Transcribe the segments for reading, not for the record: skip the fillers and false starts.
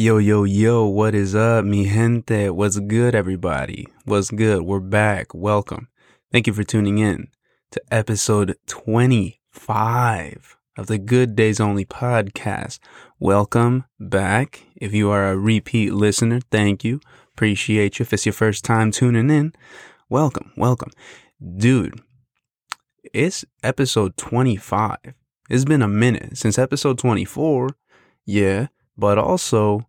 Yo, yo, yo, what is up, mi gente? What's good, everybody? What's good? We're back. Welcome. Thank you for tuning in to episode 25 of the Good Days Only podcast. Welcome back. If you are a repeat listener, thank you. Appreciate you. If it's your first time tuning in, welcome, welcome. Dude, it's episode 25. It's been a minute since episode 24. Yeah. But also,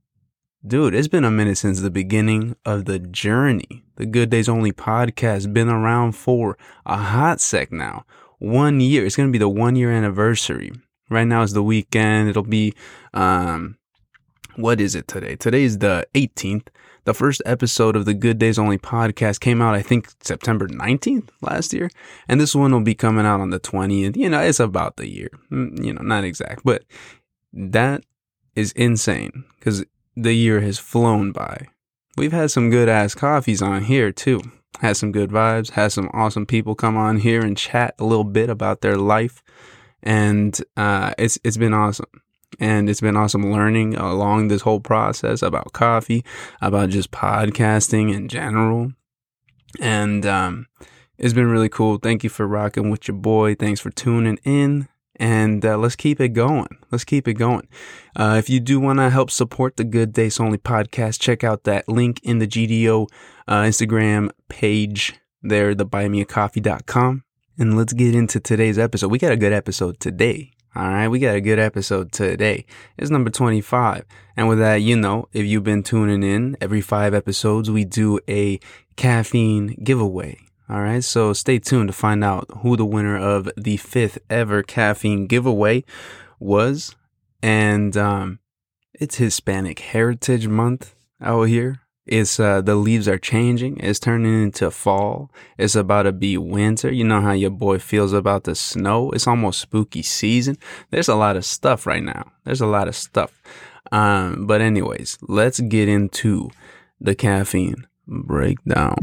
dude, it's been a minute since the beginning of the journey. The Good Days Only podcast been around for a hot sec now. 1 year. It's going to be the 1 year anniversary. Right now is the weekend. It'll be, what is it today? Today is the 18th. The first episode of the Good Days Only podcast came out, I think, September 19th last year. And this one will be coming out on the 20th. You know, it's about the year. You know, not exact. But that is insane because the year has flown by. We've had some good ass coffees on here too. Had some good vibes, had some awesome people come on here and chat a little bit about their life. And it's been awesome. And it's been awesome learning along this whole process about coffee, about just podcasting in general. And it's been really cool. Thank you for rocking with your boy. Thanks for tuning in. And let's keep it going. Let's keep it going. If you do want to help support the Good Days Only podcast, check out that link in the GDO Instagram page there, the buymeacoffee.com. And let's get into today's episode. We got a good episode today. All right. We got a good episode today. It's number 25. And with that, you know, if you've been tuning in, every 5 episodes, we do a caffeine giveaway. All right, so stay tuned to find out who the winner of the 5th ever caffeine giveaway was. And it's Hispanic Heritage Month out here. It's the leaves are changing. It's turning into fall. It's about to be winter. You know how your boy feels about the snow. It's almost spooky season. There's a lot of stuff right now. There's a lot of stuff. But anyways, let's get into the caffeine breakdown.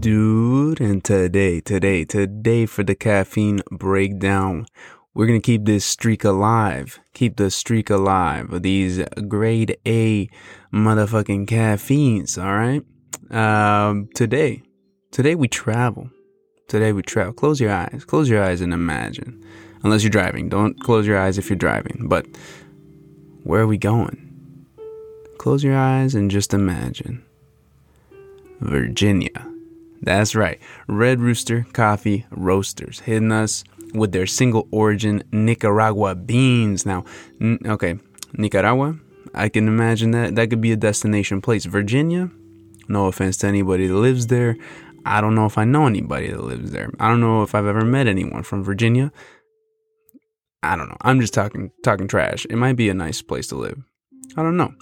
Dude, and today for the caffeine breakdown, we're going to keep this streak alive. Keep the streak alive of these grade A motherfucking caffeines, all right? Today we travel. Close your eyes. And imagine. Unless you're driving. Don't close your eyes if you're driving. But where are we going? Close your eyes and just imagine. Virginia. That's right. Red Rooster Coffee Roasters hitting us with their single origin Nicaragua beans. Now, okay, Nicaragua, I can imagine that could be a destination place. Virginia, no offense to anybody that lives there. I don't know if I know anybody that lives there. I don't know if I've ever met anyone from Virginia. I don't know. I'm just talking trash. It might be a nice place to live. I don't know.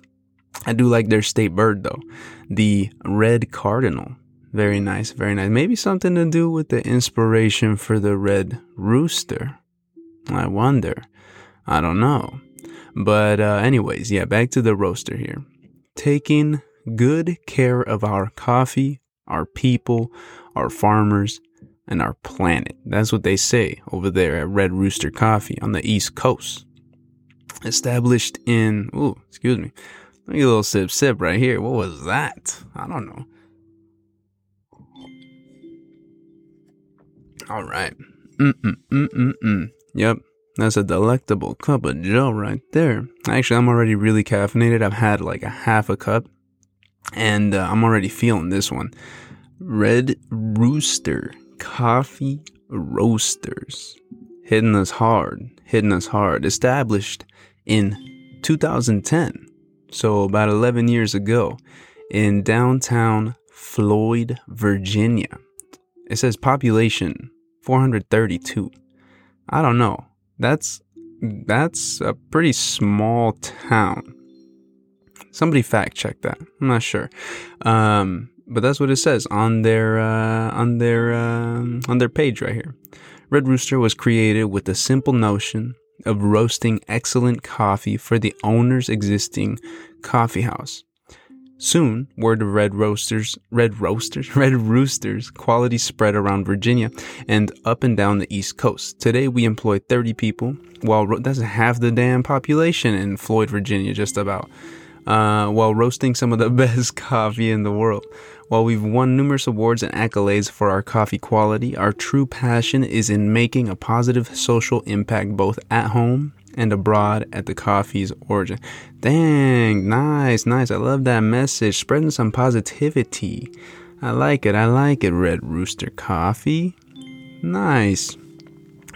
I do like their state bird, though. The red cardinal. Very nice, very nice. Maybe something to do with the inspiration for the red rooster. I wonder. I don't know. But anyways, yeah, back to the roaster here. Taking good care of our coffee, our people, our farmers, and our planet. That's what they say over there at Red Rooster Coffee on the East Coast. Established in... Ooh, excuse me. Let me get a little sip right here. What was that? I don't know. All right. Yep. That's a delectable cup of joe right there. Actually, I'm already really caffeinated. I've had like a half a cup and I'm already feeling this one. Red Rooster Coffee Roasters. Hitting us hard. Established in 2010. So about 11 years ago in downtown Floyd, Virginia. It says population 432. I don't know. That's a pretty small town. Somebody fact check that. I'm not sure. But that's what it says on their page right here. Red Rooster was created with the simple notion of roasting excellent coffee for the owner's existing coffee house. Soon, word of Red Rooster's quality spread around Virginia and up and down the East Coast. Today, we employ 30 people, while that's half the damn population in Floyd, Virginia, just about, while roasting some of the best coffee in the world. While we've won numerous awards and accolades for our coffee quality, our true passion is in making a positive social impact both at home and abroad at the coffee's origin. Dang, nice. I love that message. Spreading some positivity. I like it, Red Rooster Coffee. Nice.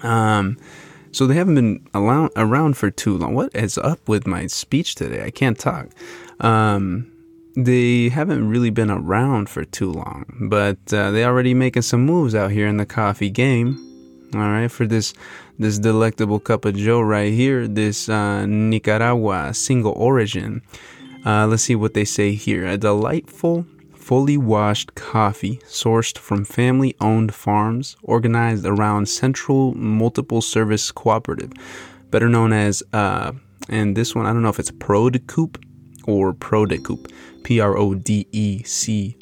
So they haven't been around for too long. What is up with my speech today? I can't talk. They haven't really been around for too long, but they already making some moves out here in the coffee game. All right, for this delectable cup of joe right here, this Nicaragua single origin. Let's see what they say here. A delightful, fully washed coffee sourced from family-owned farms organized around Central Multiple Service Cooperative, better known as, and this one, I don't know if it's Prodecoop or Prodecoop, Prodec,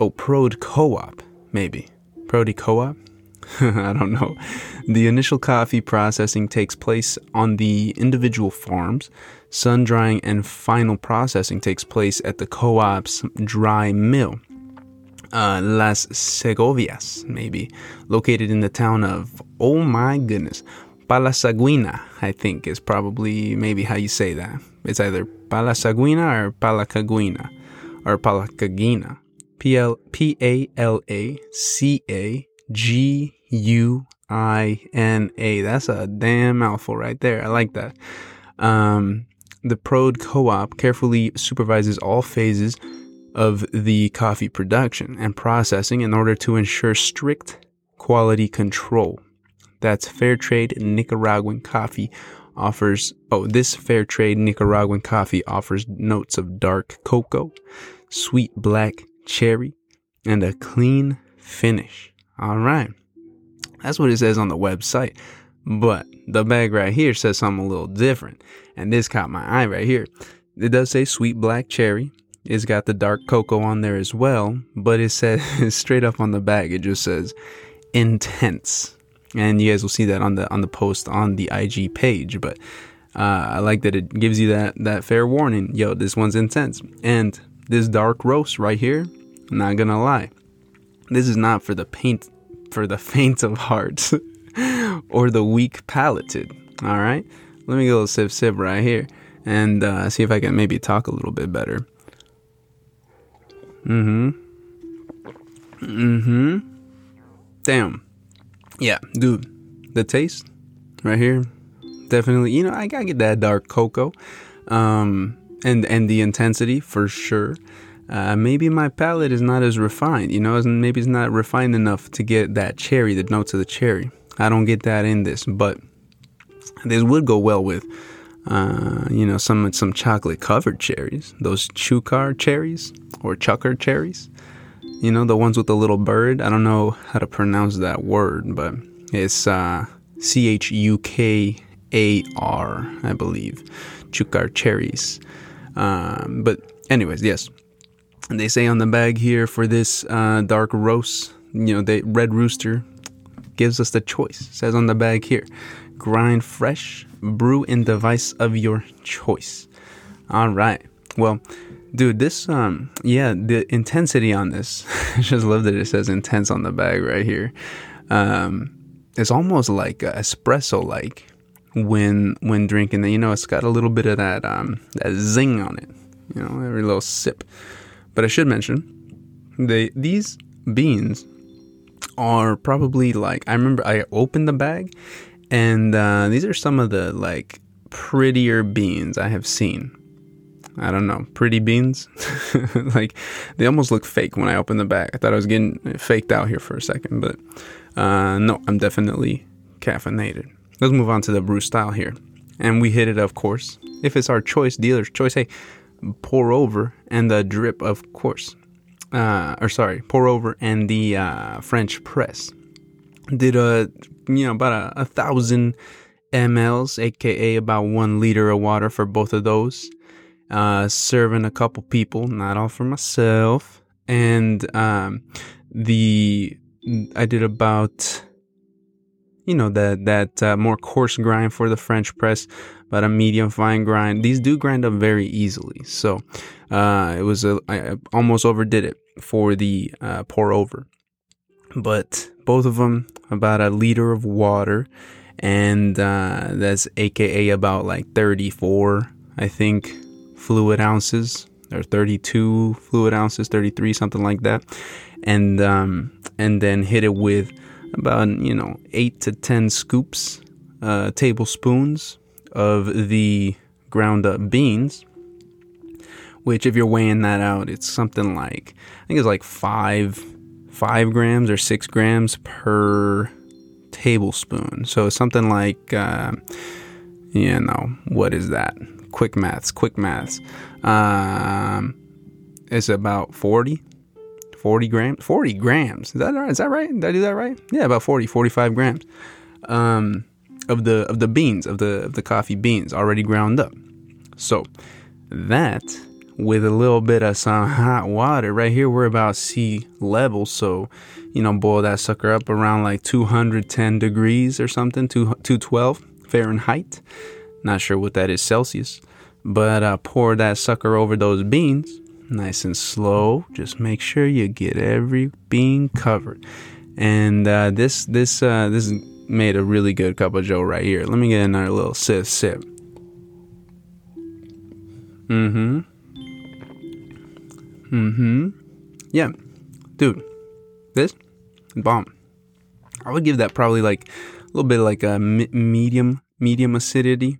oh, Prode Co-op, maybe, Prode Co-op. I don't know. The initial coffee processing takes place on the individual farms. Sun drying and final processing takes place at the co-op's dry mill, Las Segovias, maybe, located in the town of, oh my goodness, Palasaguina, I think is probably maybe how you say that. It's either Palasaguina or Palacaguina or Palacagina. Palacaguina. That's a damn mouthful right there. I like that. The Prode Co-op carefully supervises all phases of the coffee production and processing in order to ensure strict quality control. That's fair trade Nicaraguan coffee offers. Oh, this fair trade Nicaraguan coffee offers notes of dark cocoa, sweet black cherry, and a clean finish. All right. That's what it says on the website, but the bag right here says something a little different, and this caught my eye right here. It does say sweet black cherry. It's got the dark cocoa on there as well, but it says straight up on the bag, it just says intense, and you guys will see that on the post on the IG page, but I like that it gives you that fair warning. Yo, this one's intense, and this dark roast right here, I'm not gonna lie, this is not for the faint of heart or the weak palated. All right, let me go sip right here and see if I can maybe talk a little bit better. Damn. Yeah, dude, the taste right here, definitely, you know, I gotta get that dark cocoa and the intensity for sure. Maybe my palate is not as refined, you know, maybe it's not refined enough to get that cherry, the notes of the cherry. I don't get that in this, but this would go well with, you know, some chocolate covered cherries, those Chukar cherries or Chukar cherries, you know, the ones with the little bird. I don't know how to pronounce that word, but it's Chukar, I believe, Chukar cherries. But anyways, yes. And they say on the bag here for this dark roast, you know, the Red Rooster gives us the choice. It says on the bag here, grind fresh, brew in device of your choice. All right. Well, dude, this, the intensity on this, I just love that it says intense on the bag right here. It's almost like espresso-like when drinking. You know, it's got a little bit of that zing on it, you know, every little sip. But I should mention, these beans are probably like, I remember I opened the bag, and these are some of the like prettier beans I have seen. I don't know, pretty beans? Like, they almost look fake when I open the bag. I thought I was getting faked out here for a second, but no, I'm definitely caffeinated. Let's move on to the brew style here. And we hit it, of course. If it's our choice, dealer's choice, hey, pour over and the drip, of course, pour over and the French press. Did about 1,000 mLs, aka about 1 liter of water for both of those. serving a couple people, not all for myself. And I did about, you know, that more coarse grind for the French press, but a medium fine grind. These do grind up very easily. So I almost overdid it for the pour over. But both of them, about a liter of water, and that's AKA about like 34, I think, fluid ounces, or 32 fluid ounces, 33, something like that. And then hit it with about, 8 to 10 scoops, tablespoons of the ground up beans, which if you're weighing that out, it's something like, I think it's like 5 grams or 6 grams per tablespoon. So it's something like, what is that? Quick maths. It's about 40 grams. Is that right? Did I do that right? Yeah, about 45 grams of the beans, of the coffee beans already ground up. So that, with a little bit of some hot water, right here we're about sea level, so boil that sucker up around like 210 degrees or something, 212 Fahrenheit. Not sure what that is Celsius, but pour that sucker over those beans, nice and slow. Just make sure you get every bean covered. And this made a really good cup of Joe right here. Let me get another little sip. Yeah, dude, this bomb. I would give that probably like a little bit like a medium acidity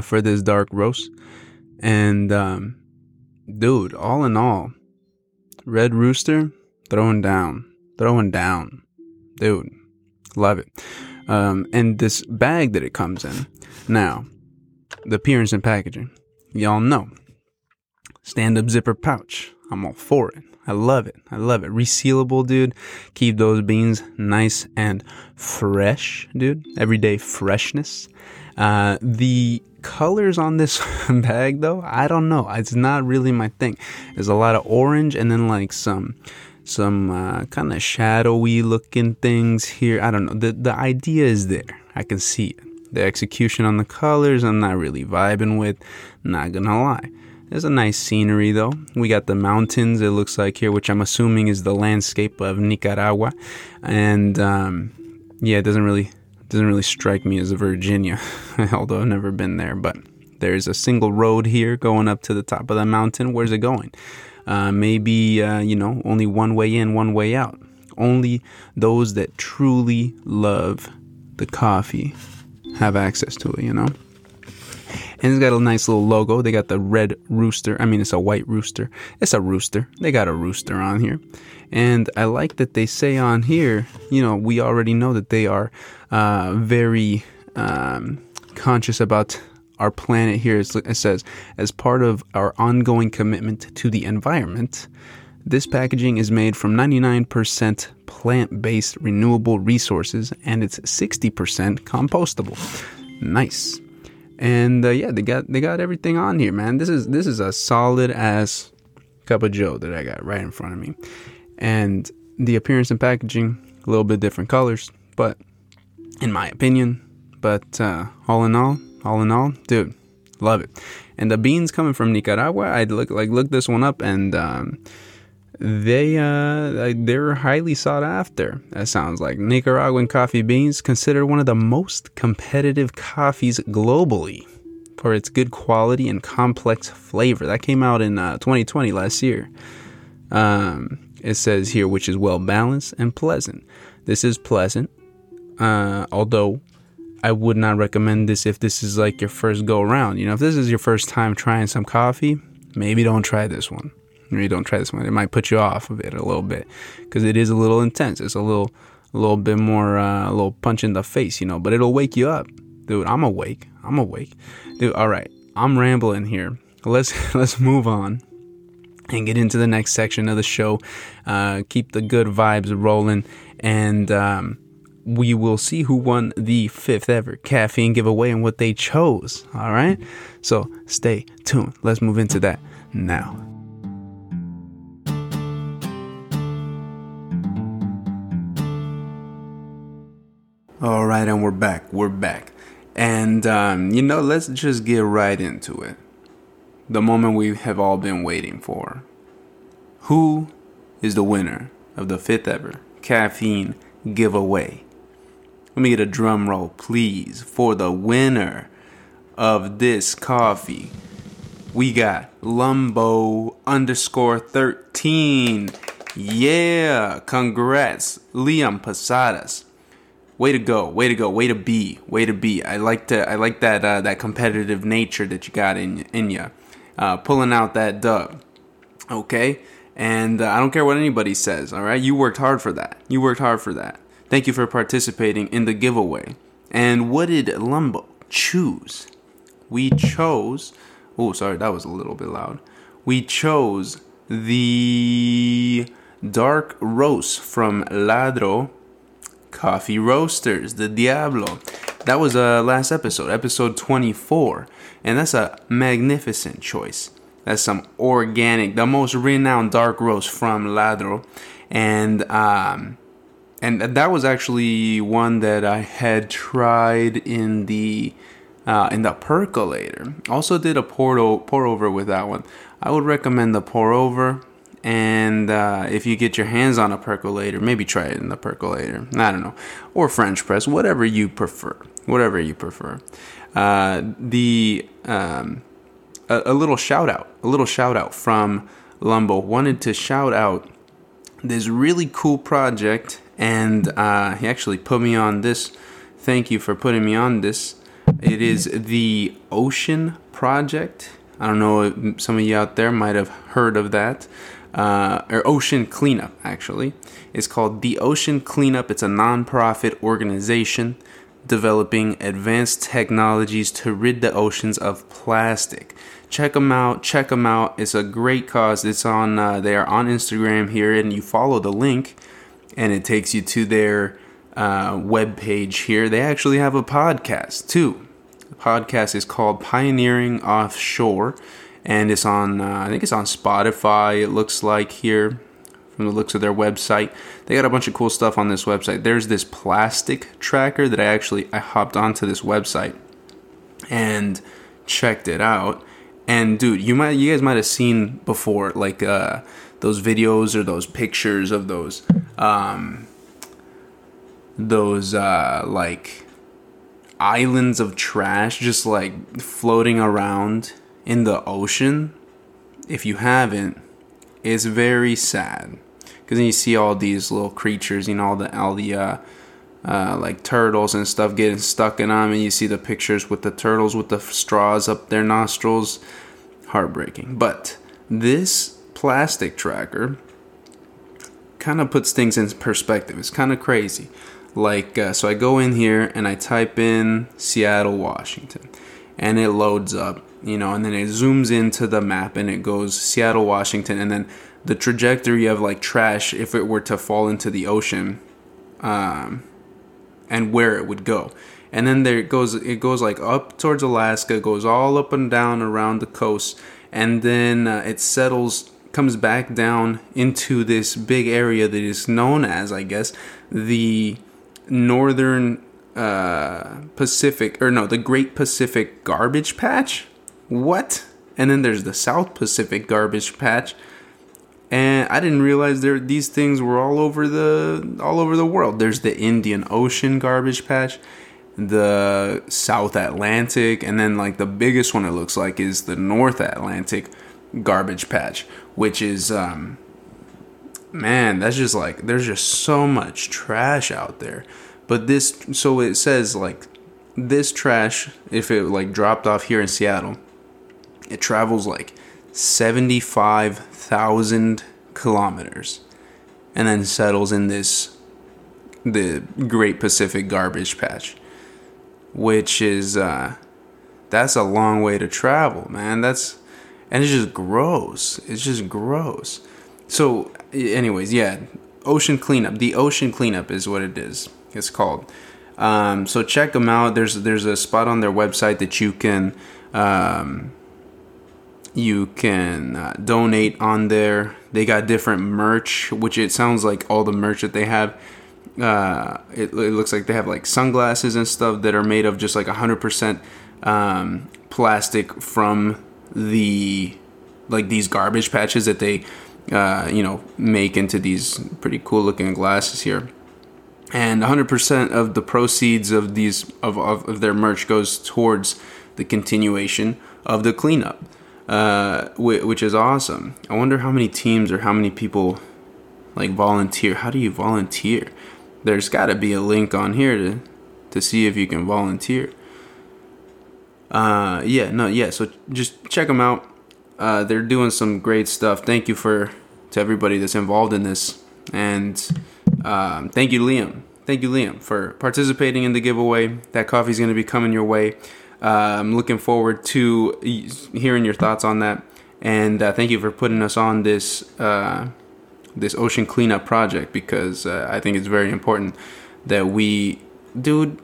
for this dark roast. And dude, all in all, Red Rooster throwing down, dude, love it. And this bag that it comes in, now the appearance and packaging, y'all know, stand-up zipper pouch. I'm all for it. I love it. Resealable, dude. Keep those beans nice and fresh, dude. Everyday freshness. The colors on this bag, though, I don't know. It's not really my thing. There's a lot of orange and then like some kind of shadowy looking things here. I don't know. The idea is there. I can see it. The execution on the colors, I'm not really vibing with. Not gonna lie. There's a nice scenery, though. We got the mountains, it looks like here, which I'm assuming is the landscape of Nicaragua. And it doesn't really strike me as a Virginia, although I've never been there. But there's a single road here going up to the top of the mountain. Where's it going? Maybe only one way in, one way out. Only those that truly love the coffee have access to it, And it's got a nice little logo. They got the red rooster. I mean, it's a white rooster. It's a rooster. They got a rooster on here. And I like that they say on here, we already know that they are very conscious about our planet here. It says, as part of our ongoing commitment to the environment, this packaging is made from 99% plant-based renewable resources, and it's 60% compostable. Nice. And they got everything on here, man. This is a solid ass cup of Joe that I got right in front of me. And the appearance and packaging, a little bit different colors, but in my opinion. But all in all, dude, love it. And the beans coming from Nicaragua, I look this one up, and they're highly sought after. That sounds like Nicaraguan coffee beans, considered one of the most competitive coffees globally for its good quality and complex flavor. That came out in 2020, last year. It says here, which is well balanced and pleasant. This is pleasant, although I would not recommend this if this is like your first go around. If this is your first time trying some coffee, maybe don't try this one. It might put you off of it a little bit, because it is a little intense. It's a little bit more, a little punch in the face, but it'll wake you up. Dude, I'm awake. Dude, all right, I'm rambling here. Let's move on and get into the next section of the show. Keep the good vibes rolling. And we will see who won the 5th ever caffeine giveaway and what they chose. All right. So stay tuned. Let's move into that now. All right. And we're back. And, let's just get right into it. The moment we have all been waiting for. Who is the winner of the 5th ever caffeine giveaway? Let me get a drum roll, please, for the winner of this coffee. We got Lumbo_13. Yeah, congrats, Liam Posadas. Way to be. I like that that competitive nature that you got in ya, pulling out that dub. Okay. And I don't care what anybody says, all right? You worked hard for that. Thank you for participating in the giveaway. And what did Lumbo choose? We chose the dark roast from Ladro Coffee Roasters, the Diablo. That was last episode 24. And that's a magnificent choice. That's some organic, the most renowned dark roast from Ladro. And that was actually one that I had tried in the percolator. Also did a pour over with that one. I would recommend the pour over. And if you get your hands on a percolator, maybe try it in the percolator. I don't know. Or French press, whatever you prefer. A little shout out from Lumbo. Wanted to shout out this really cool project, and he actually put me on this. Thank you for putting me on this. It is the Ocean Project. I don't know if some of you out there might have heard of that. Or Ocean Cleanup, actually. It's called The Ocean Cleanup. It's a nonprofit organization developing advanced technologies to rid the oceans of plastic. Check them out. It's a great cause. It's on they are on Instagram here, and you follow the link and it takes you to their web page here. They actually have a podcast too. The podcast is called Pioneering Offshore, and it's on I think it's on Spotify, it looks like here. From the looks of their website, they got a bunch of cool stuff on this website. There's this plastic tracker that I hopped onto this website and checked it out. And dude, you guys might have seen before, like those videos or those pictures of those like islands of trash just like floating around in the ocean. If you haven't, it's very sad, because then you see all these little creatures, you know, all the like turtles and stuff getting stuck in them, and you see the pictures with the turtles with the straws up their nostrils. Heartbreaking. But this plastic tracker kind of puts things in perspective. It's kind of crazy. Like, so I go in here and I type in Seattle, Washington, and it loads up. You know, and then it zooms into the map and it goes Seattle, Washington, and then the trajectory of like trash if it were to fall into the ocean, and where it would go. And then there it goes like up towards Alaska, goes all up and down around the coast, and then it settles, comes back down into this big area that is known as, I guess, the the Great Pacific Garbage Patch. What? And then there's the South Pacific Garbage Patch, and I didn't realize these things were all over the world. There's the Indian Ocean Garbage Patch, the South Atlantic, and then like the biggest one, it looks like, is the North Atlantic Garbage Patch, which is that's just like, there's just so much trash out there. But this, so it says like this trash, if it like dropped off here in Seattle, it travels like 75,000 kilometers and then settles in the Great Pacific Garbage Patch, which is, that's a long way to travel, man. And it's just gross. So anyways, yeah, Ocean Cleanup. The Ocean Cleanup is what it is. it's called. So check them out. There's a spot on their website that you can donate on there. They got different merch, which it sounds like all the merch that they have. It looks like they have like sunglasses and stuff that are made of just like 100% plastic from the like these garbage patches that they make into these pretty cool looking glasses here. And 100% of the proceeds of these of their merch goes towards the continuation of the cleanup, which is awesome. I wonder how many teams or how many people like volunteer. How do you volunteer? There's got to be a link on here to see if you can volunteer. So just check them out. They're doing some great stuff. Thank you to everybody that's involved in this. And thank you, Liam. Thank you, Liam, for participating in the giveaway. That coffee's going to be coming your way. I'm looking forward to hearing your thoughts on that. And thank you for putting us on this Ocean Cleanup project, because I think it's very important that we... Dude,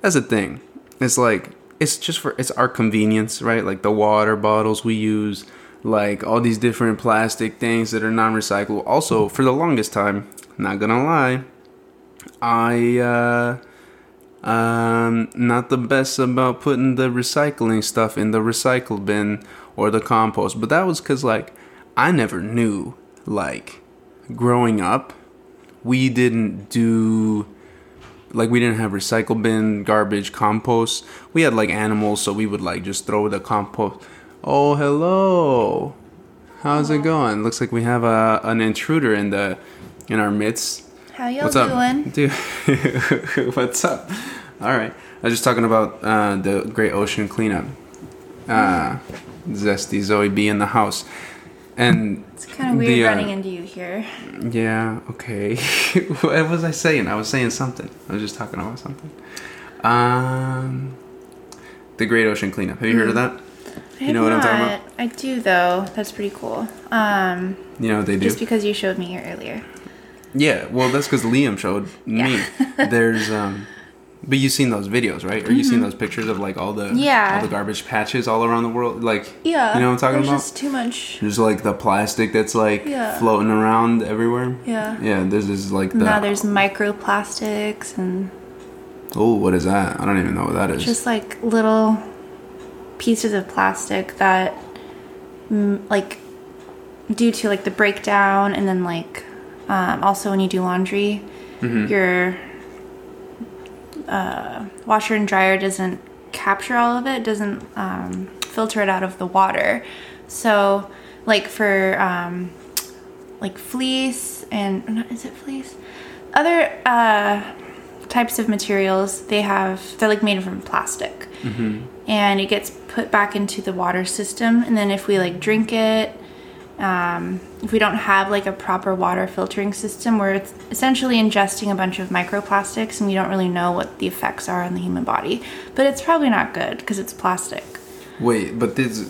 that's the thing. It's like... It's our convenience, right? Like the water bottles we use, like all these different plastic things that are non-recyclable. Also, for the longest time, not gonna lie, I'm not the best about putting the recycling stuff in the recycle bin or the compost. But that was because like I never knew, like growing up, we didn't have recycle bin, garbage, compost. We had like animals, so we would like just throw the compost. Oh, hello. How's it going? Looks like we have an intruder in our midst. How y'all doing? Dude, what's up? All right. I was just talking about the Great Ocean Cleanup. Zesty Zoe B in the house. And it's kind of weird running into you here. Yeah, okay. What was I saying? I was saying something. I was just talking about something. The Great Ocean Cleanup. Have you heard of that? I have not. What I'm talking about? I do, though. That's pretty cool. You know what they do? Just because you showed me here earlier. Yeah, well, that's because Liam showed me. There's... But you've seen those videos, right? Or you've seen those pictures of like all the garbage patches all around the world, like you know what I'm talking about? There's just too much. There's like the plastic that's like floating around everywhere. Yeah. Yeah. This is like now there's microplastics and. Oh, what is that? I don't even know what that is. Just like little pieces of plastic that, like, due to like the breakdown, and then like also when you do laundry, your washer and dryer doesn't capture all of it, doesn't filter it out of the water. So like for like fleece and is it fleece, other types of materials, they're like made from plastic, and it gets put back into the water system. And then if we like drink it, if we don't have like a proper water filtering system, we're essentially ingesting a bunch of microplastics, and we don't really know what the effects are on the human body. But it's probably not good because it's plastic. Wait, but these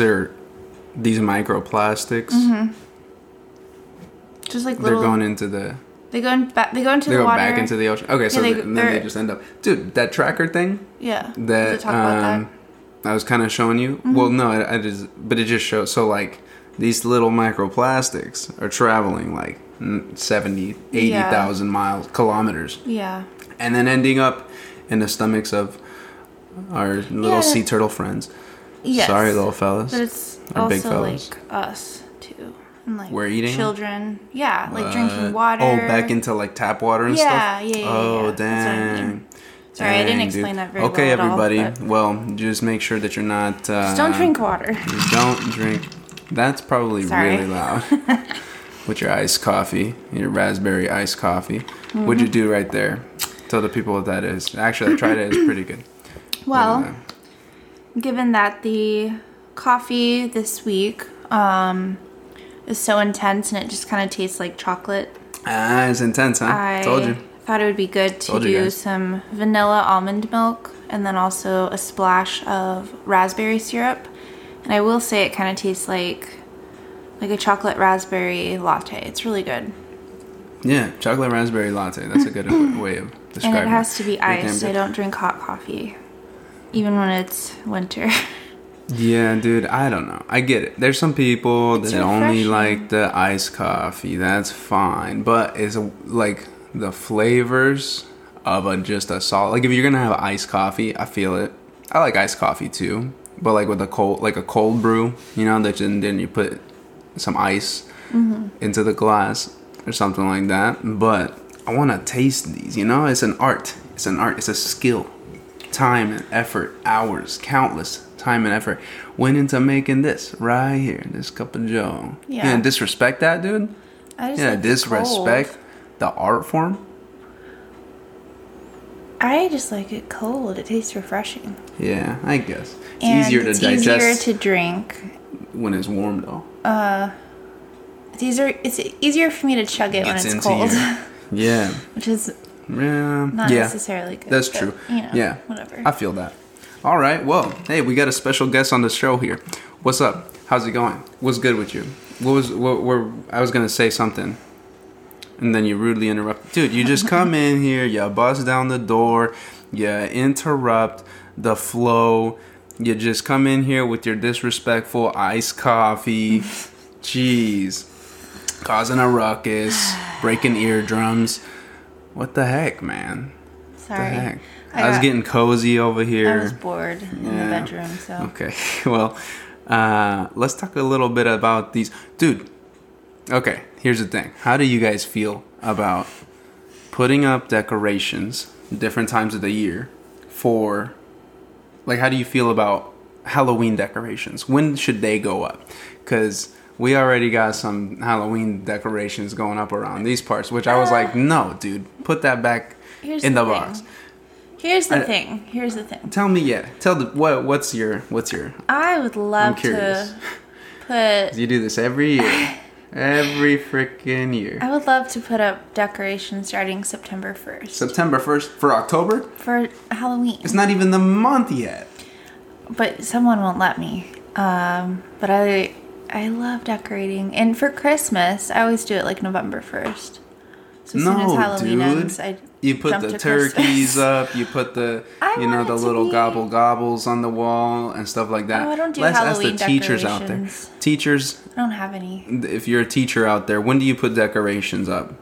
are microplastics. Just like little, they're going into the. They go back into the ocean. Okay, so then they just end up. Dude, that tracker thing. Yeah. That did you talk about that? I was kind of showing you. Well, no, it just shows. So like. These little microplastics are traveling like 70, 80,000 kilometers. Yeah. And then ending up in the stomachs of our little sea turtle friends. Yes. Sorry, little fellas. But it's our big fellas. Like us, too. And like we're eating? Children. Yeah, like drinking water. Oh, back into like tap water and stuff? Yeah, Oh, dang. I mean. Sorry, I didn't explain that very well. Okay, everybody. At all, well, just make sure that you're not... just don't drink water. Just don't drink... That's probably really loud. With your iced coffee, your raspberry iced coffee. What'd you do right there? Tell the people what that is. Actually, I tried it. It's pretty good. Well, given that the coffee this week is so intense and it just kind of tastes like chocolate. It's intense, huh? I told you. Thought it would be good to do some vanilla almond milk and then also a splash of raspberry syrup. And I will say it kind of tastes like a chocolate raspberry latte. It's really good. Yeah, chocolate raspberry latte. That's a good way of describing it. And it has to be iced. I don't drink hot coffee, even when it's winter. Yeah, dude, I don't know. I get it. There's some people that only like the iced coffee. That's fine. But it's like the flavors of just a solid... Like, if you're going to have iced coffee, I feel it. I like iced coffee, too. But, like, with a cold brew, you know, that then you put some ice into the glass or something like that. But I want to taste these, you know? It's an art. It's a skill. Time and effort. Hours. Countless time and effort went into making this right here, this cup of joe. Yeah, you disrespect that, dude. I just like disrespect cold. The art form. I just like it cold. It tastes refreshing. Yeah, I guess it's and easier to digest. It's easier to drink when it's warm, though. It's easier for me to chug it when it's cold. Yeah, which is not necessarily good. That's true. You know, yeah, whatever. I feel that. All right, well, hey, we got a special guest on the show here. What's up? How's it going? What's good with you? I was going to say something, and then you rudely interrupt. Dude, you just come in here, you bust down the door, you interrupt the flow, you just come in here with your disrespectful iced coffee. Jeez. Causing a ruckus, breaking eardrums. What the heck, man? Sorry. What the heck? I was getting cozy over here. I was bored in the bedroom, so... Okay, well, let's talk a little bit about these... Dude, okay, here's the thing. How do you guys feel about putting up decorations different times of the year for... Like, how do you feel about Halloween decorations? When should they go up? Because we already got some Halloween decorations going up around these parts, which I was like, no, dude, put that back in the box. Here's the thing. Tell me, what's your? I would love to put... You do this every year. Every freaking year. I would love to put up decorations starting September 1st. September 1st? For October? For Halloween. It's not even the month yet. But someone won't let me. But I love decorating. And for Christmas, I always do it like November 1st. So as soon as Halloween ends, you put the turkeys up. You put the little gobble gobbles on the wall and stuff like that. Oh, I don't do Halloween decorations. Let's ask the teachers out there. Teachers, I don't have any. If you're a teacher out there, when do you put decorations up?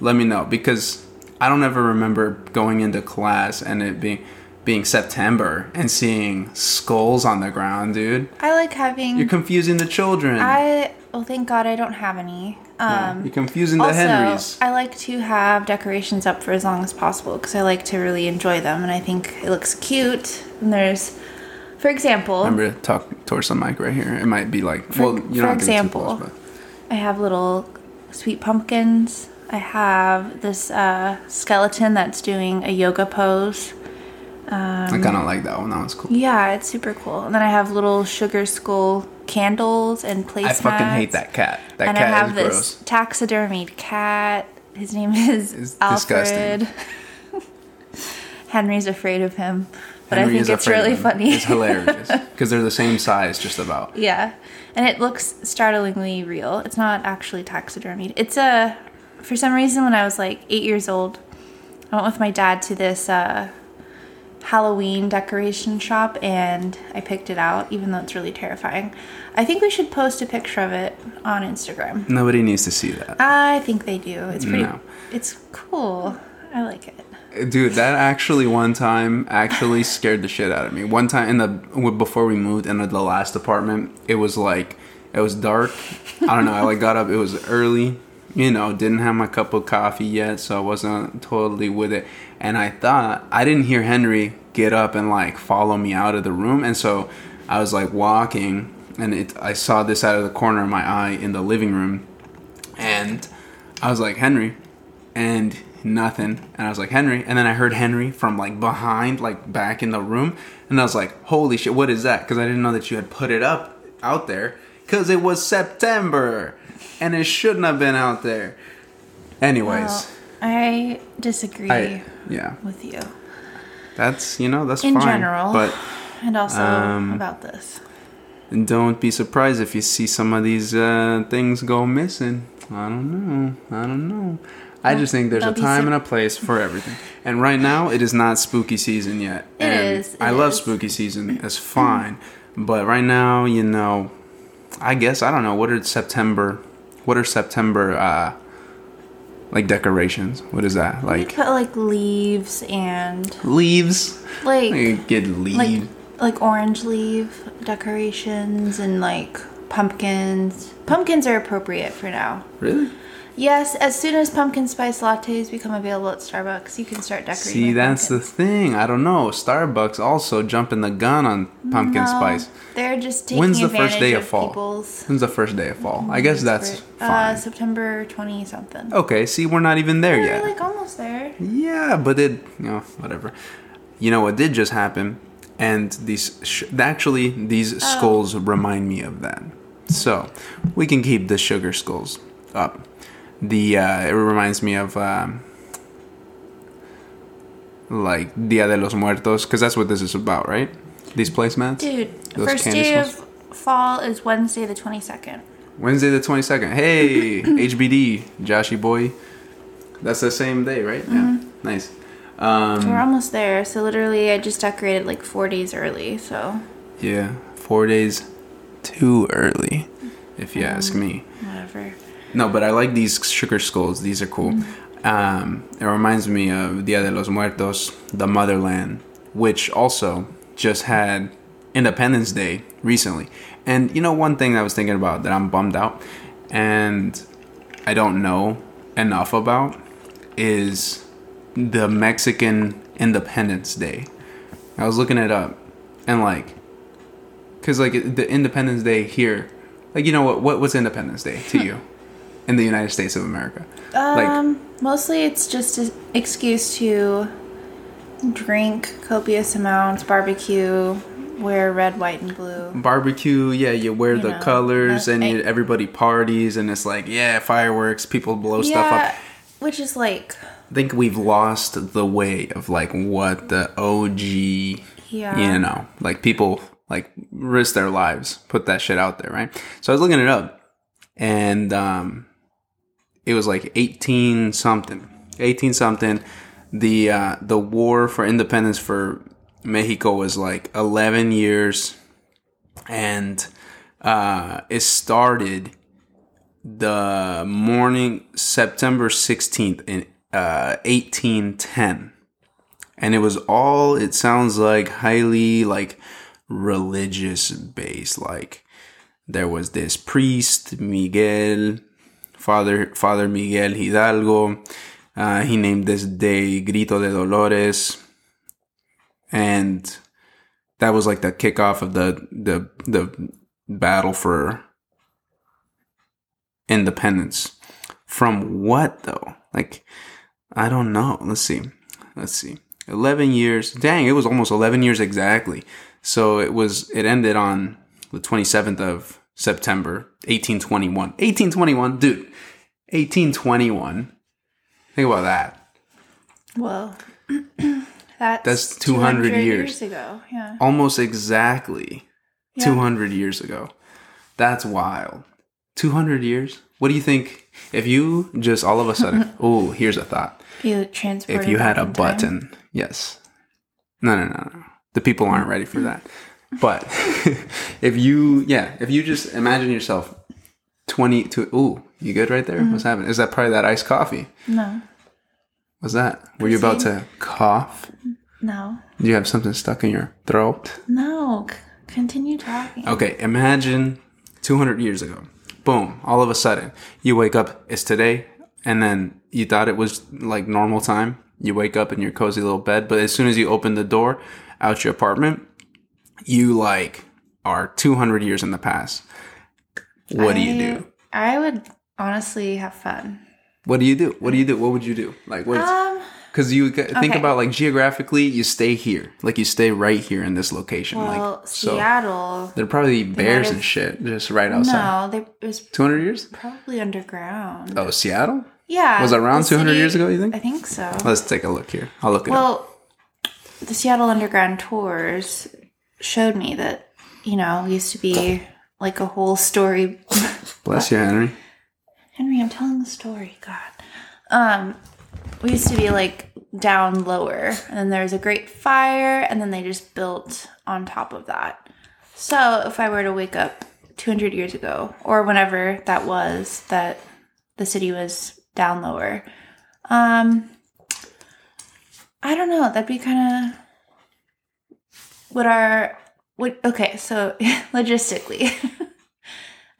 Let me know, because I don't ever remember going into class and it being September and seeing skulls on the ground, dude. I like having... You're confusing the children. Thank God I don't have any. You're confusing the Henrys. I like to have decorations up for as long as possible because I like to really enjoy them, and I think it looks cute. And there's, for example... I'm going to talk towards the mic right here. It might be like... I have little sweet pumpkins. I have this skeleton that's doing a yoga pose. I kind of like that one. That one's cool. Yeah, it's super cool. And then I have little sugar skull candles and placemats. I fucking hate that cat. That cat is gross. And I have this taxidermied cat. His name is Alfred. Henry's afraid of him. But Henry, I think it's really funny. It's hilarious. Because they're the same size, just about. Yeah. And it looks startlingly real. It's not actually taxidermied. It's a... For some reason, when I was like 8 years old, I went with my dad to this... Halloween decoration shop, and I picked it out, even though it's really terrifying. I think we should post a picture of it on Instagram. Nobody needs to see that. I think they do. It's pretty... No. It's cool. I like it. Dude, that one time scared the shit out of me. One time before we moved into the last apartment, it was like, it was dark. I don't know. I got up. It was early. You know, didn't have my cup of coffee yet, so I wasn't totally with it. And I didn't hear Henry get up and like follow me out of the room. And so I was like walking, and I saw this out of the corner of my eye in the living room. And I was like, Henry, and nothing. And I was like, Henry. And then I heard Henry from like behind, like back in the room. And I was like, holy shit, what is that? Because I didn't know that you had put it up out there, because it was September. And it shouldn't have been out there. Anyways. Well, I disagree with you. That's, that's in fine. In general. But, and also about this. And don't be surprised if you see some of these things go missing. I don't know. I just think there's a time and a place for everything. And right now, it is not spooky season yet. It is. I love spooky season. It's fine. But right now, you know, I guess, I don't know, what are September like decorations? What is that? Like, you put like leaves and... Leaves? Like get leaves. Like orange leaf decorations and like pumpkins. Pumpkins are appropriate for now. Really? Yes, as soon as pumpkin spice lattes become available at Starbucks, you can start decorating. See, that's the thing. I don't know. Starbucks also jumping the gun on pumpkin spice. They're just taking advantage of people's... When's the first day of fall? Mm-hmm. I guess that's fine. September 20-something. Okay, see, we're not even there yet. We're like almost there. Yeah, but it... You know, whatever. You know what did just happen? And these skulls remind me of that. So, we can keep the sugar skulls up. It reminds me of like Dia de los Muertos, because that's what this is about, right? These placemats. Dude, first day of fall is Wednesday the 22nd. Hey, HBD, Joshy boy. That's the same day, right? Mm-hmm. Yeah, nice. We're almost there. So literally, I just decorated like 4 days early. So yeah, 4 days too early, if you ask me. Whatever. No, but I like these sugar skulls. These are cool. Mm-hmm. It reminds me of Dia de los Muertos, the motherland, which also just had Independence Day recently. And, you know, one thing I was thinking about that I'm bummed out and I don't know enough about is the Mexican Independence Day. I was looking it up and, like, because, like, the Independence Day here, like, you know, what's Independence Day to you? In the United States of America? Mostly it's just an excuse to drink copious amounts, barbecue, wear red, white, and blue. Barbecue, yeah, you wear the colors and everybody parties and it's like, yeah, fireworks, people blow stuff up. Which is like... I think we've lost the way of like what the OG, you know, like people like risk their lives, put that shit out there, right? So I was looking it up. And it was like 18 something. The war for independence for Mexico was like 11 years, and it started the morning September 16th in 1810, and it was all, it sounds like, highly like religious based, like. There was this priest, Father Miguel Hidalgo. He named this day Grito de Dolores. And that was like the kickoff of the battle for independence. From what, though? Like, I don't know. Let's see. 11 years. Dang, it was almost 11 years exactly. So it ended on... the 27th of September, 1821. 1821, dude. 1821. Think about that. Well, that's 200 years ago. Yeah. Almost exactly 200 years ago. That's wild. 200 years? What do you think if you just all of a sudden, oh, here's a thought. If you had a button. Time. Yes. No. The people aren't ready for that. But if you just imagine yourself 22, ooh, you good right there? Mm-hmm. What's happening? Is that probably that iced coffee? No. What's that? Were you about to cough? No. Do you have something stuck in your throat? No. Continue talking. Okay. Imagine 200 years ago. Boom. All of a sudden, you wake up. It's today. And then you thought it was like normal time. You wake up in your cozy little bed. But as soon as you open the door out your apartment... You, like, are 200 years in the past. What do you do? I would honestly have fun. What do you do? What would you do? Like, what? Because you think about, like, geographically, you stay here. Like, you stay right here in this location. Well, like, Seattle. So there'd probably be bears and shit just right outside. No, it was... 200 years? Probably underground. Oh, Seattle? Yeah. Was it around 200 years ago, you think? I think so. Let's take a look here. I'll look it up. Well, the Seattle Underground Tours... showed me that, you know, used to be like a whole story. Bless you, Henry. I'm telling the story, God. We used to be like down lower, and then there was a great fire, and then they just built on top of that. So if I were to wake up 200 years ago, or whenever that was, that the city was down lower, I don't know. That'd be kind of okay, so logistically,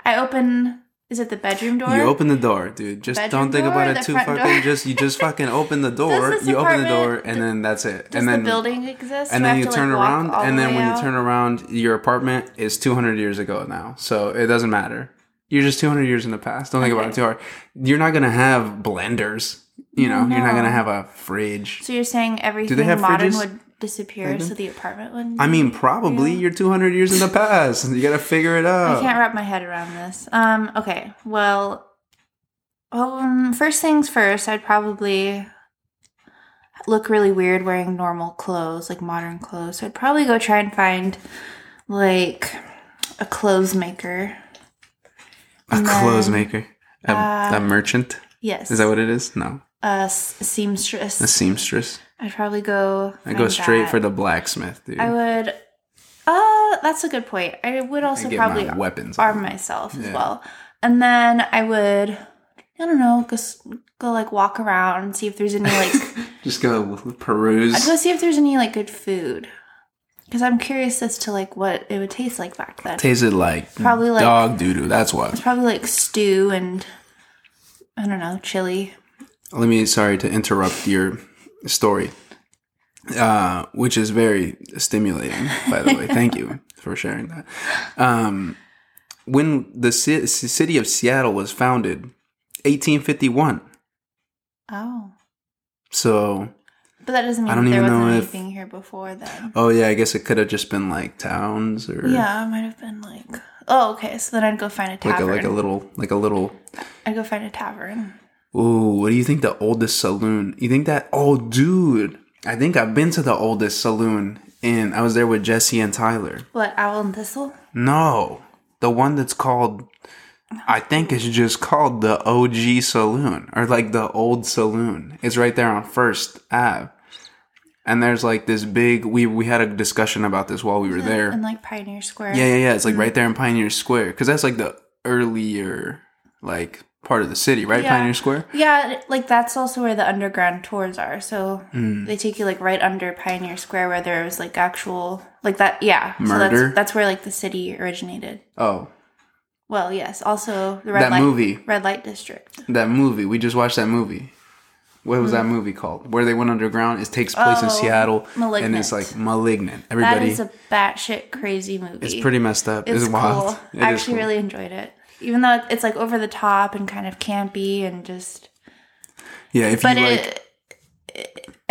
I open... Is it the bedroom door? You open the door, dude. Just don't think about it too fucking. You just fucking open the door. You open the door, and then that's it. Does the building exist? And then you turn around, and then when you turn around, your apartment is 200 years ago now. So it doesn't matter. You're just 200 years in the past. Don't think about it too hard. You're not gonna have blenders. You know, you're not gonna have a fridge. So you're saying everything modern would disappear, so the apartment wouldn't? I mean, probably. You're 200 years in the past. You gotta figure it out. I can't wrap my head around this. Okay, well, first things first, I'd probably look really weird wearing normal clothes, like modern clothes. So I'd probably go try and find, like, a clothes maker. A merchant? Yes. Is that what it is? No. A seamstress. I'd probably go... I'd go straight for the blacksmith, dude. I would... that's a good point. I would also probably arm myself as well. And then I would... I don't know. Go like, walk around and see if there's any, like... Just go peruse. I'd go see if there's any, like, good food. Because I'm curious as to, like, what it would taste like back then. It tasted like... Probably like... Dog doo-doo. That's what. It's probably like stew and... I don't know. Chili. Sorry to interrupt your... story, which is very stimulating, by the way. Thank you for sharing that. When the city of Seattle was founded, 1851. Oh. So. But that doesn't mean there wasn't anything here before then. Oh, yeah. I guess it could have just been like towns or. Yeah, it might have been like. Oh, okay. So then I'd go find a tavern. I'd go find a tavern. Ooh, what do you think the oldest saloon? You think that? Oh, dude. I think I've been to the oldest saloon, and I was there with Jesse and Tyler. What, Owl and Thistle? No. The one that's called, I think it's just called the OG Saloon, or like the old saloon. It's right there on 1st Ave. And there's like this big, we had a discussion about this while we were there. In like Pioneer Square. Yeah. It's like right there in Pioneer Square, because that's like the earlier, like... part of the city, right? Yeah. Pioneer Square? Yeah, like that's also where the underground tours are. So they take you like right under Pioneer Square where there was like actual, like that, yeah. Murder? So that's where like the city originated. Oh. Well, yes. Also, the Red Light District. That movie. We just watched that movie. What was that movie called? Where they went underground. It takes place in Seattle. Malignant. And it's like Malignant. Everybody. That is a batshit crazy movie. It's pretty messed up. It's wild. Cool. I actually really enjoyed it. Even though it's like over the top and kind of campy and just yeah, I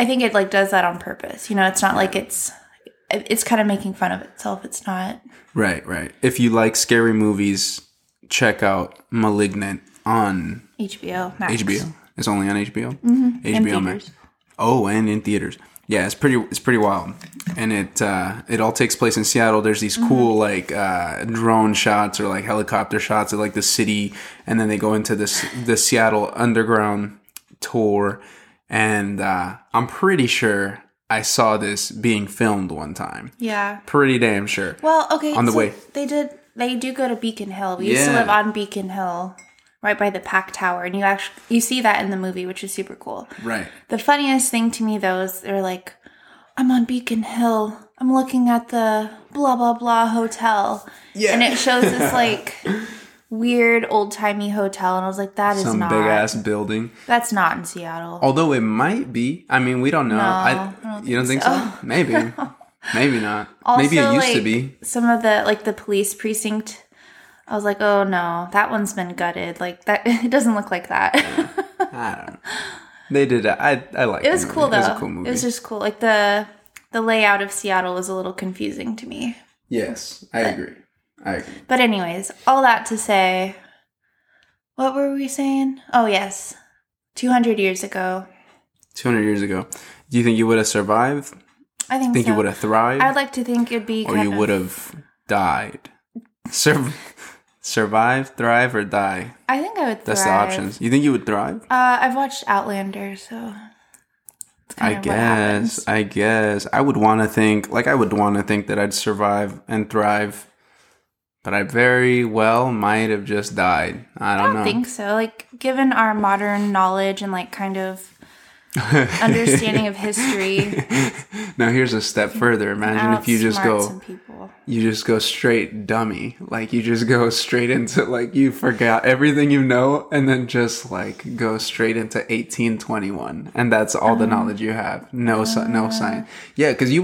think it like does that on purpose. You know, it's not like it's kind of making fun of itself. It's not right. If you like scary movies, check out Malignant on HBO Max. HBO, it's only on HBO. Mm-hmm. HBO Max. Oh, and in theaters. Yeah, it's pretty wild, and it all takes place in Seattle. There's these cool like drone shots or like helicopter shots of like the city, and then they go into the Seattle underground tour. And I'm pretty sure I saw this being filmed one time. Yeah, pretty damn sure. Well, okay, on the way they did. They do go to Beacon Hill. We used to live on Beacon Hill. Right by the Pack Tower, and you see that in the movie, which is super cool. Right. The funniest thing to me though is they're like, "I'm on Beacon Hill. I'm looking at the blah blah blah hotel." Yeah. And it shows this like weird old timey hotel, and I was like, "That is some big ass building." That's not in Seattle. Although it might be. I mean, we don't know. No, I don't think so. Maybe. Maybe not. Also, maybe it used to be. Some of the like the police precinct. I was like, oh no, that one's been gutted. Like that, it doesn't look like that. I don't know. They did. I like it. It was cool though. It was a cool movie. It was just cool. Like the layout of Seattle was a little confusing to me. Yes, I agree. But anyways, all that to say, what were we saying? Oh yes, 200 years ago. 200 years ago. Do you think you would have survived? I think so. Think you would have thrived? I'd like to think it'd be. Or you would have died. Survive, thrive, or die? I think I would thrive. That's the options. You think you would thrive? I've watched Outlander, so... I guess. I would want to think that I'd survive and thrive, but I very well might have just died. I don't know. I don't think so. Like, given our modern knowledge and, like, kind of understanding of history. Now, here's a step further. Imagine if you just go... You just go straight dummy. Like, you just go straight into, like, you forgot everything you know, and then just, like, go straight into 1821. And that's all the knowledge you have. No science. Yeah, because we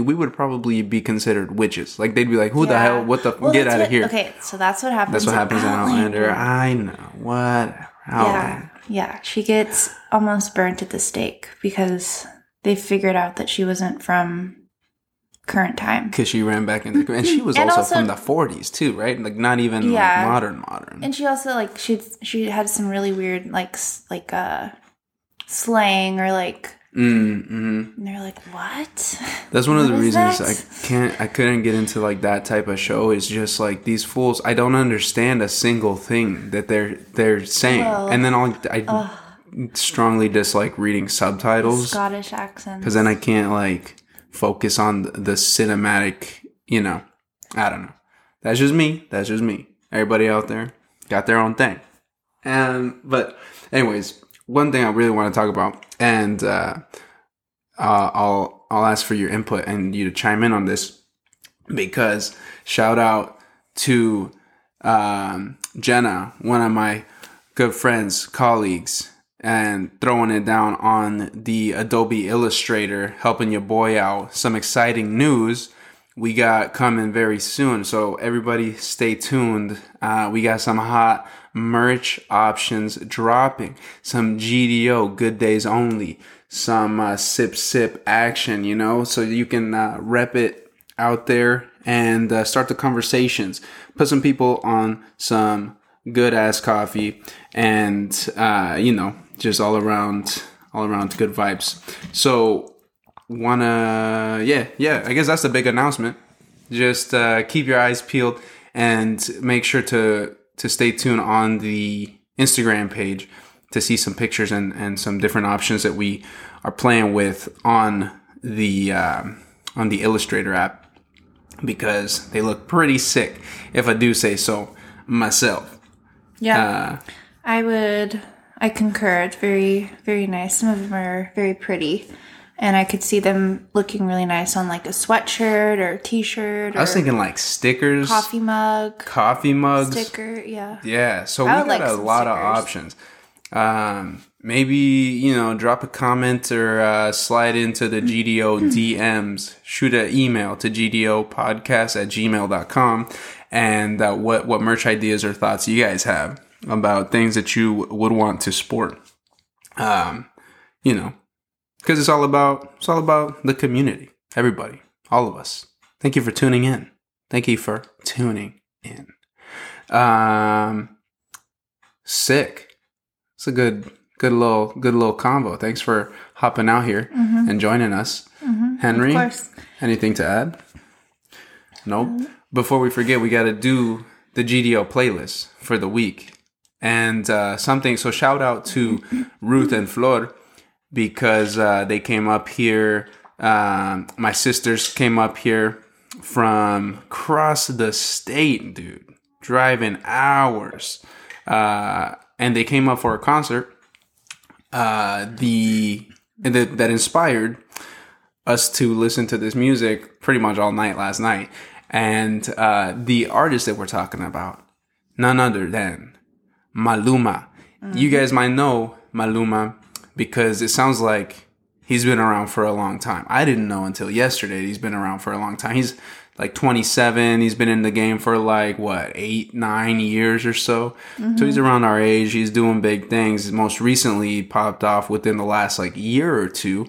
would probably be considered witches. Like, they'd be like, who the hell? What the... Well, get out of here. Okay, so that's what happens. That's what happens in Outlander. I know. Whatever. Outlander. Yeah, she gets almost burnt at the stake because they figured out that she wasn't from... current time, because she ran back into, and she was also from the 40s too, right? Like, not even like modern. And she also, like, she had some really weird like slang or like. And they're like, what? That's one of the reasons I couldn't get into like that type of show. Is just like these fools. I don't understand a single thing that they're saying, and then I strongly dislike reading subtitles, Scottish accents, because then I can't like. Focus on the cinematic, you know. I don't know. That's just me. Everybody out there got their own thing. But anyways, one thing I really want to talk about, and I'll ask for your input and you to chime in on this, because shout out to Jenna, one of my good friends, colleagues, and throwing it down on the Adobe Illustrator, helping your boy out. Some exciting news we got coming very soon. So everybody stay tuned. We got some hot merch options dropping. Some GDO, Good Days Only. Some sip action, you know. So you can rep it out there and start the conversations. Put some people on some good-ass coffee and, you know. Just all around good vibes. So, I guess that's the big announcement. Just keep your eyes peeled and make sure to stay tuned on the Instagram page to see some pictures and some different options that we are playing with on the Illustrator app, because they look pretty sick, if I do say so myself. Yeah, I concur. It's very, very nice. Some of them are very pretty. And I could see them looking really nice on like a sweatshirt or a t-shirt. I was thinking like stickers. Coffee mugs. Sticker, yeah. Yeah, so we got a lot of options. Maybe, you know, drop a comment or slide into the GDO DMs. Shoot an email to gdopodcast@gmail.com and what merch ideas or thoughts you guys have about things that you would want to sport, you know, because it's all about the community, everybody, all of us. Thank you for tuning in. Sick. It's a good little combo. Thanks for hopping out here and joining us, Henry. Of course. Anything to add? Nope. Before we forget, we got to do the GDO playlist for the week. And so shout out to Ruth and Flor, because they came up here. My sisters came up here from across the state, dude, driving hours. And they came up for a concert that inspired us to listen to this music pretty much all night last night. And the artist that we're talking about, none other than Maluma. You guys might know Maluma because it sounds like he's been around for a long time. I didn't know until yesterday he's been around for a long time. He's like 27. He's been in the game for like, 8-9 years or so. So he's around our age. He's doing big things. Most recently, he popped off within the last like year or two,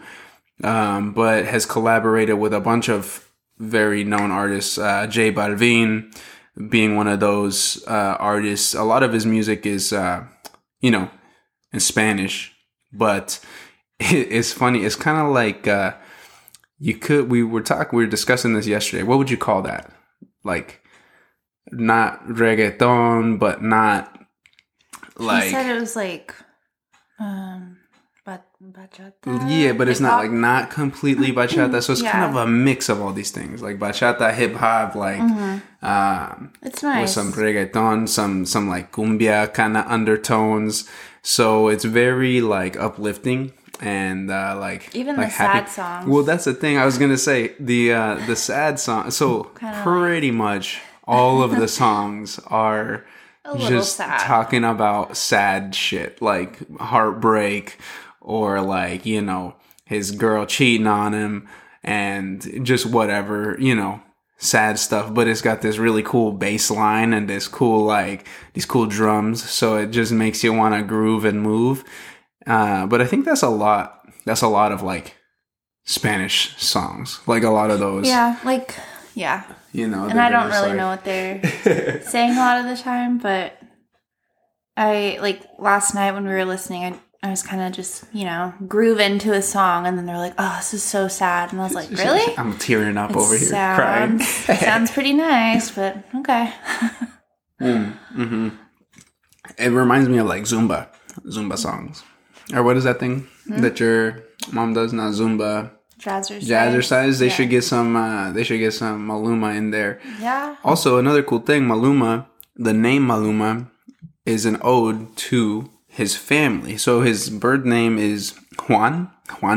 but has collaborated with a bunch of very known artists. J Balvin being one of those artists. A lot of his music is, you know, in Spanish, but it's funny. It's kind of like we were discussing this yesterday. What would you call that? Like not reggaeton, but not like... He said it was like... bachata. Yeah, but it's not like not completely bachata, so it's kind of a mix of all these things, like bachata, hip hop, like it's nice with some reggaeton, some like cumbia kind of undertones. So it's very like uplifting and like even like the happy. Sad songs. Well, that's the thing I was gonna say. The sad song. So pretty much all of the songs are. Just sad. Talking about sad shit like heartbreak or like, you know, his girl cheating on him and just whatever, you know, sad stuff. But it's got this really cool bass line and this cool like these cool drums. So it just makes you want to groove and move. But I think that's a lot. That's a lot of like Spanish songs, like a lot of those. Yeah, like. Yeah, you know, and I don't really know what they're saying a lot of the time, but I, like, last night when we were listening, I was kind of just, you know, grooving to a song, and then they're like, oh, this is so sad, and I was like, really? I'm tearing up over here, crying. Sounds pretty nice, but okay. It reminds me of, like, Zumba songs. Or what is that thing that your mom does? Not Zumba. Jazzercise. They should get some. They should get some Maluma in there. Yeah. Also, another cool thing, Maluma. The name Maluma is an ode to his family. So his birth name is Juan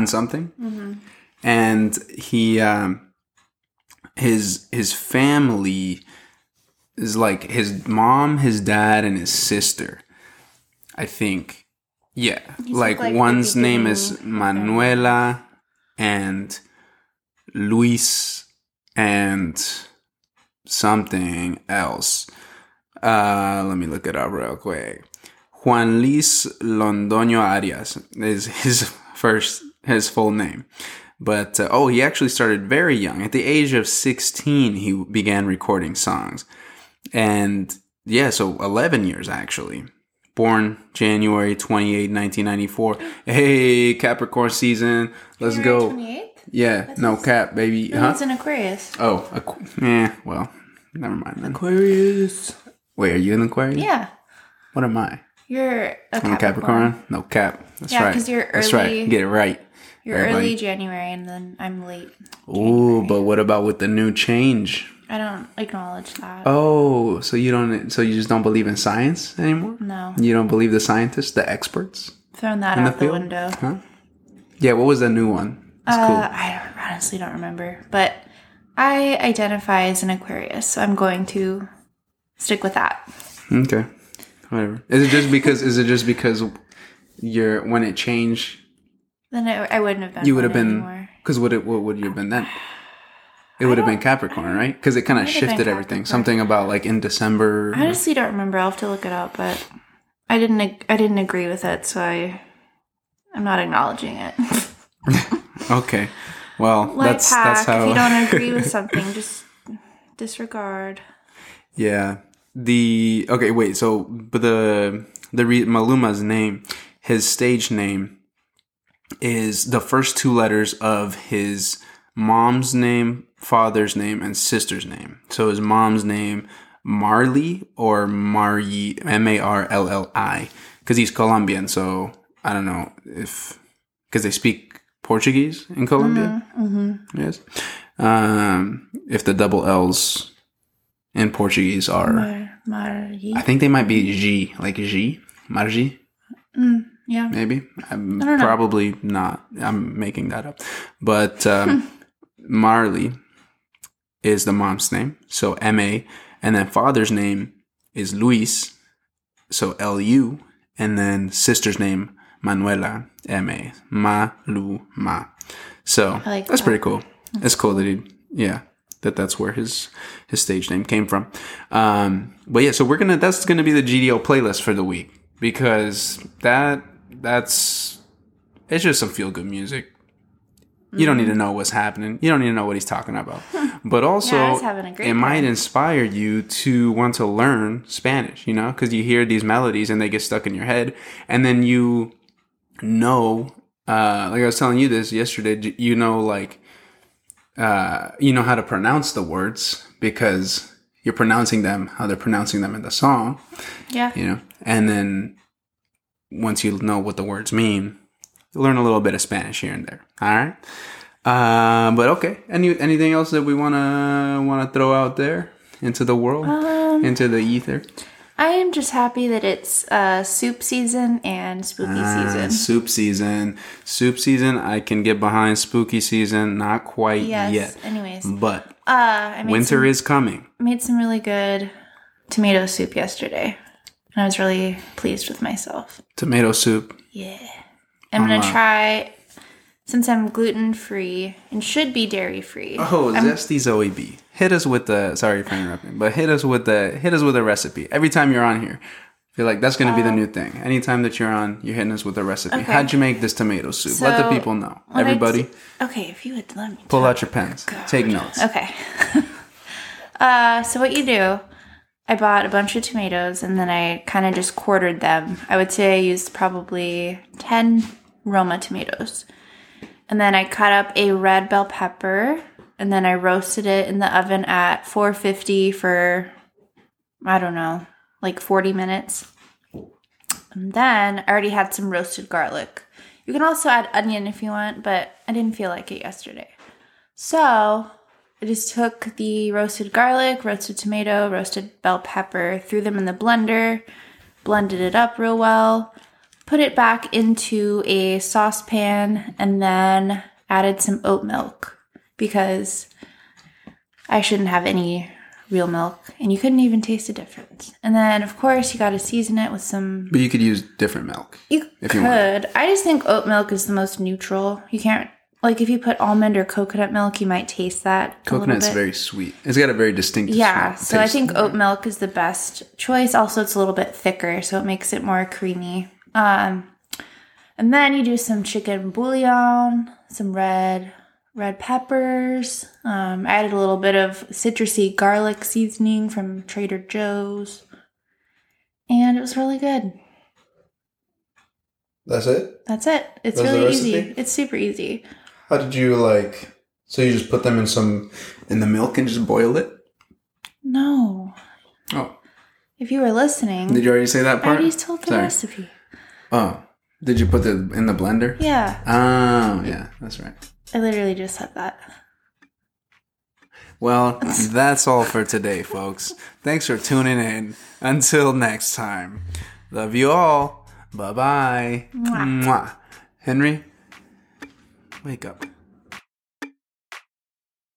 something, and he his family is like his mom, his dad, and his sister. I think, yeah. Like one's name is Manuela. And Luis and something else. Let me look it up real quick. Juan Luis Londoño Arias is his full name. But, he actually started very young. At the age of 16, he began recording songs. And, yeah, so 11 years, actually. Born January 28, 1994. Hey, Capricorn season. Let's go. 28th? Yeah, that's no cap, baby. No, it's an Aquarius. Oh, well, never mind then. Aquarius. Wait, are you an Aquarius? Yeah. What am I? You're a Capricorn. I'm a Capricorn? No cap. That's right. Yeah, because you're early. That's right. Get it right. You're early January, and then I'm late January. Ooh, but what about with the new change? I don't acknowledge that. Oh, so you just don't believe in science anymore? No. You don't believe the scientists, the experts? Throwing that out the window. Huh? Yeah, what was the new one? It's cool. I honestly don't remember. But I identify as an Aquarius, so I'm going to stick with that. Okay. Whatever. Is it just because when it changed? Then I wouldn't have been. You would have been, because what would you have been then? It would have been Capricorn, right? Because it kind of shifted everything. Something about like in December. I honestly don't remember. I'll have to look it up, but I didn't agree with it, so I'm not acknowledging it. Okay, well, that's how. If you don't agree with something, just disregard. Yeah. So, but Maluma's name, his stage name, is the first two letters of his mom's name, father's name, and sister's name. So his mom's name, Marley or Maryi, Marlli, because he's Colombian. So I don't know because they speak Portuguese in Colombia. Mm-hmm. Yes. If the double L's in Portuguese are, I think they might be G, like G, Marji. Mm. Yeah, maybe. Probably not. I'm making that up. But Marley is the mom's name, so M-A. And then father's name is Luis, so L-U. And then sister's name, Manuela, M-A. Ma-lu-ma. So that's pretty cool. It's cool that that's where his stage name came from. But yeah, so that's going to be the GDO playlist for the week. Because it's just some feel-good music. You don't need to know what's happening. You don't need to know what he's talking about. But also, it might inspire you to want to learn Spanish, you know? Because you hear these melodies and they get stuck in your head. And then you know, like I was telling you this yesterday, you know how to pronounce the words because you're pronouncing them how they're pronouncing them in the song. Yeah. You know, and then once you know what the words mean, you learn a little bit of Spanish here and there. All right. But okay. Anything else that we wanna throw out there into the world, into the ether? I am just happy that it's soup season and spooky season. Soup season. I can get behind spooky season. Not quite yet. Anyways, but winter is coming. I made some really good tomato soup yesterday, and I was really pleased with myself. Tomato soup. Yeah. I'm gonna try, since I'm gluten free and should be dairy free. Oh, zesty Zoe B. Hit us with the, sorry for interrupting, but hit us with a recipe. Every time you're on here, I feel like that's going to be the new thing. Anytime that you're on, you're hitting us with a recipe. Okay. How'd you make this tomato soup? So let the people know. Everybody. Okay, if you would let me. Pull out your pens. God. Take notes. Okay. So what you do, I bought a bunch of tomatoes and then I kind of just quartered them. I would say I used probably 10 Roma tomatoes. And then I cut up a red bell pepper. And then I roasted it in the oven at 450 for, I don't know, like 40 minutes. And then I already had some roasted garlic. You can also add onion if you want, but I didn't feel like it yesterday. So I just took the roasted garlic, roasted tomato, roasted bell pepper, threw them in the blender, blended it up real well, put it back into a saucepan, and then added some oat milk. Because I shouldn't have any real milk, and you couldn't even taste the difference. And then, of course, you got to season it with some... But you could use different milk. You could. I just think oat milk is the most neutral. You can't... Like, if you put almond or coconut milk, you might taste that Coconut's a little bit. Very sweet. It's got a very distinctive taste. So I think oat milk is the best choice. Also, it's a little bit thicker, so it makes it more creamy. And then you do some chicken bouillon, some red peppers. I added a little bit of citrusy garlic seasoning from Trader Joe's. And it was really good. That's it. It's really easy. It's super easy. How did you so you just put them in the milk and just boil it? No. Oh. If you were listening. Did you already say that part? I already told the recipe. Oh. Did you put it in the blender? Yeah. Oh, yeah. That's right. I literally just said that. Well, that's all for today, folks. Thanks for tuning in. Until next time. Love you all. Bye-bye. Mwah. Henry, wake up.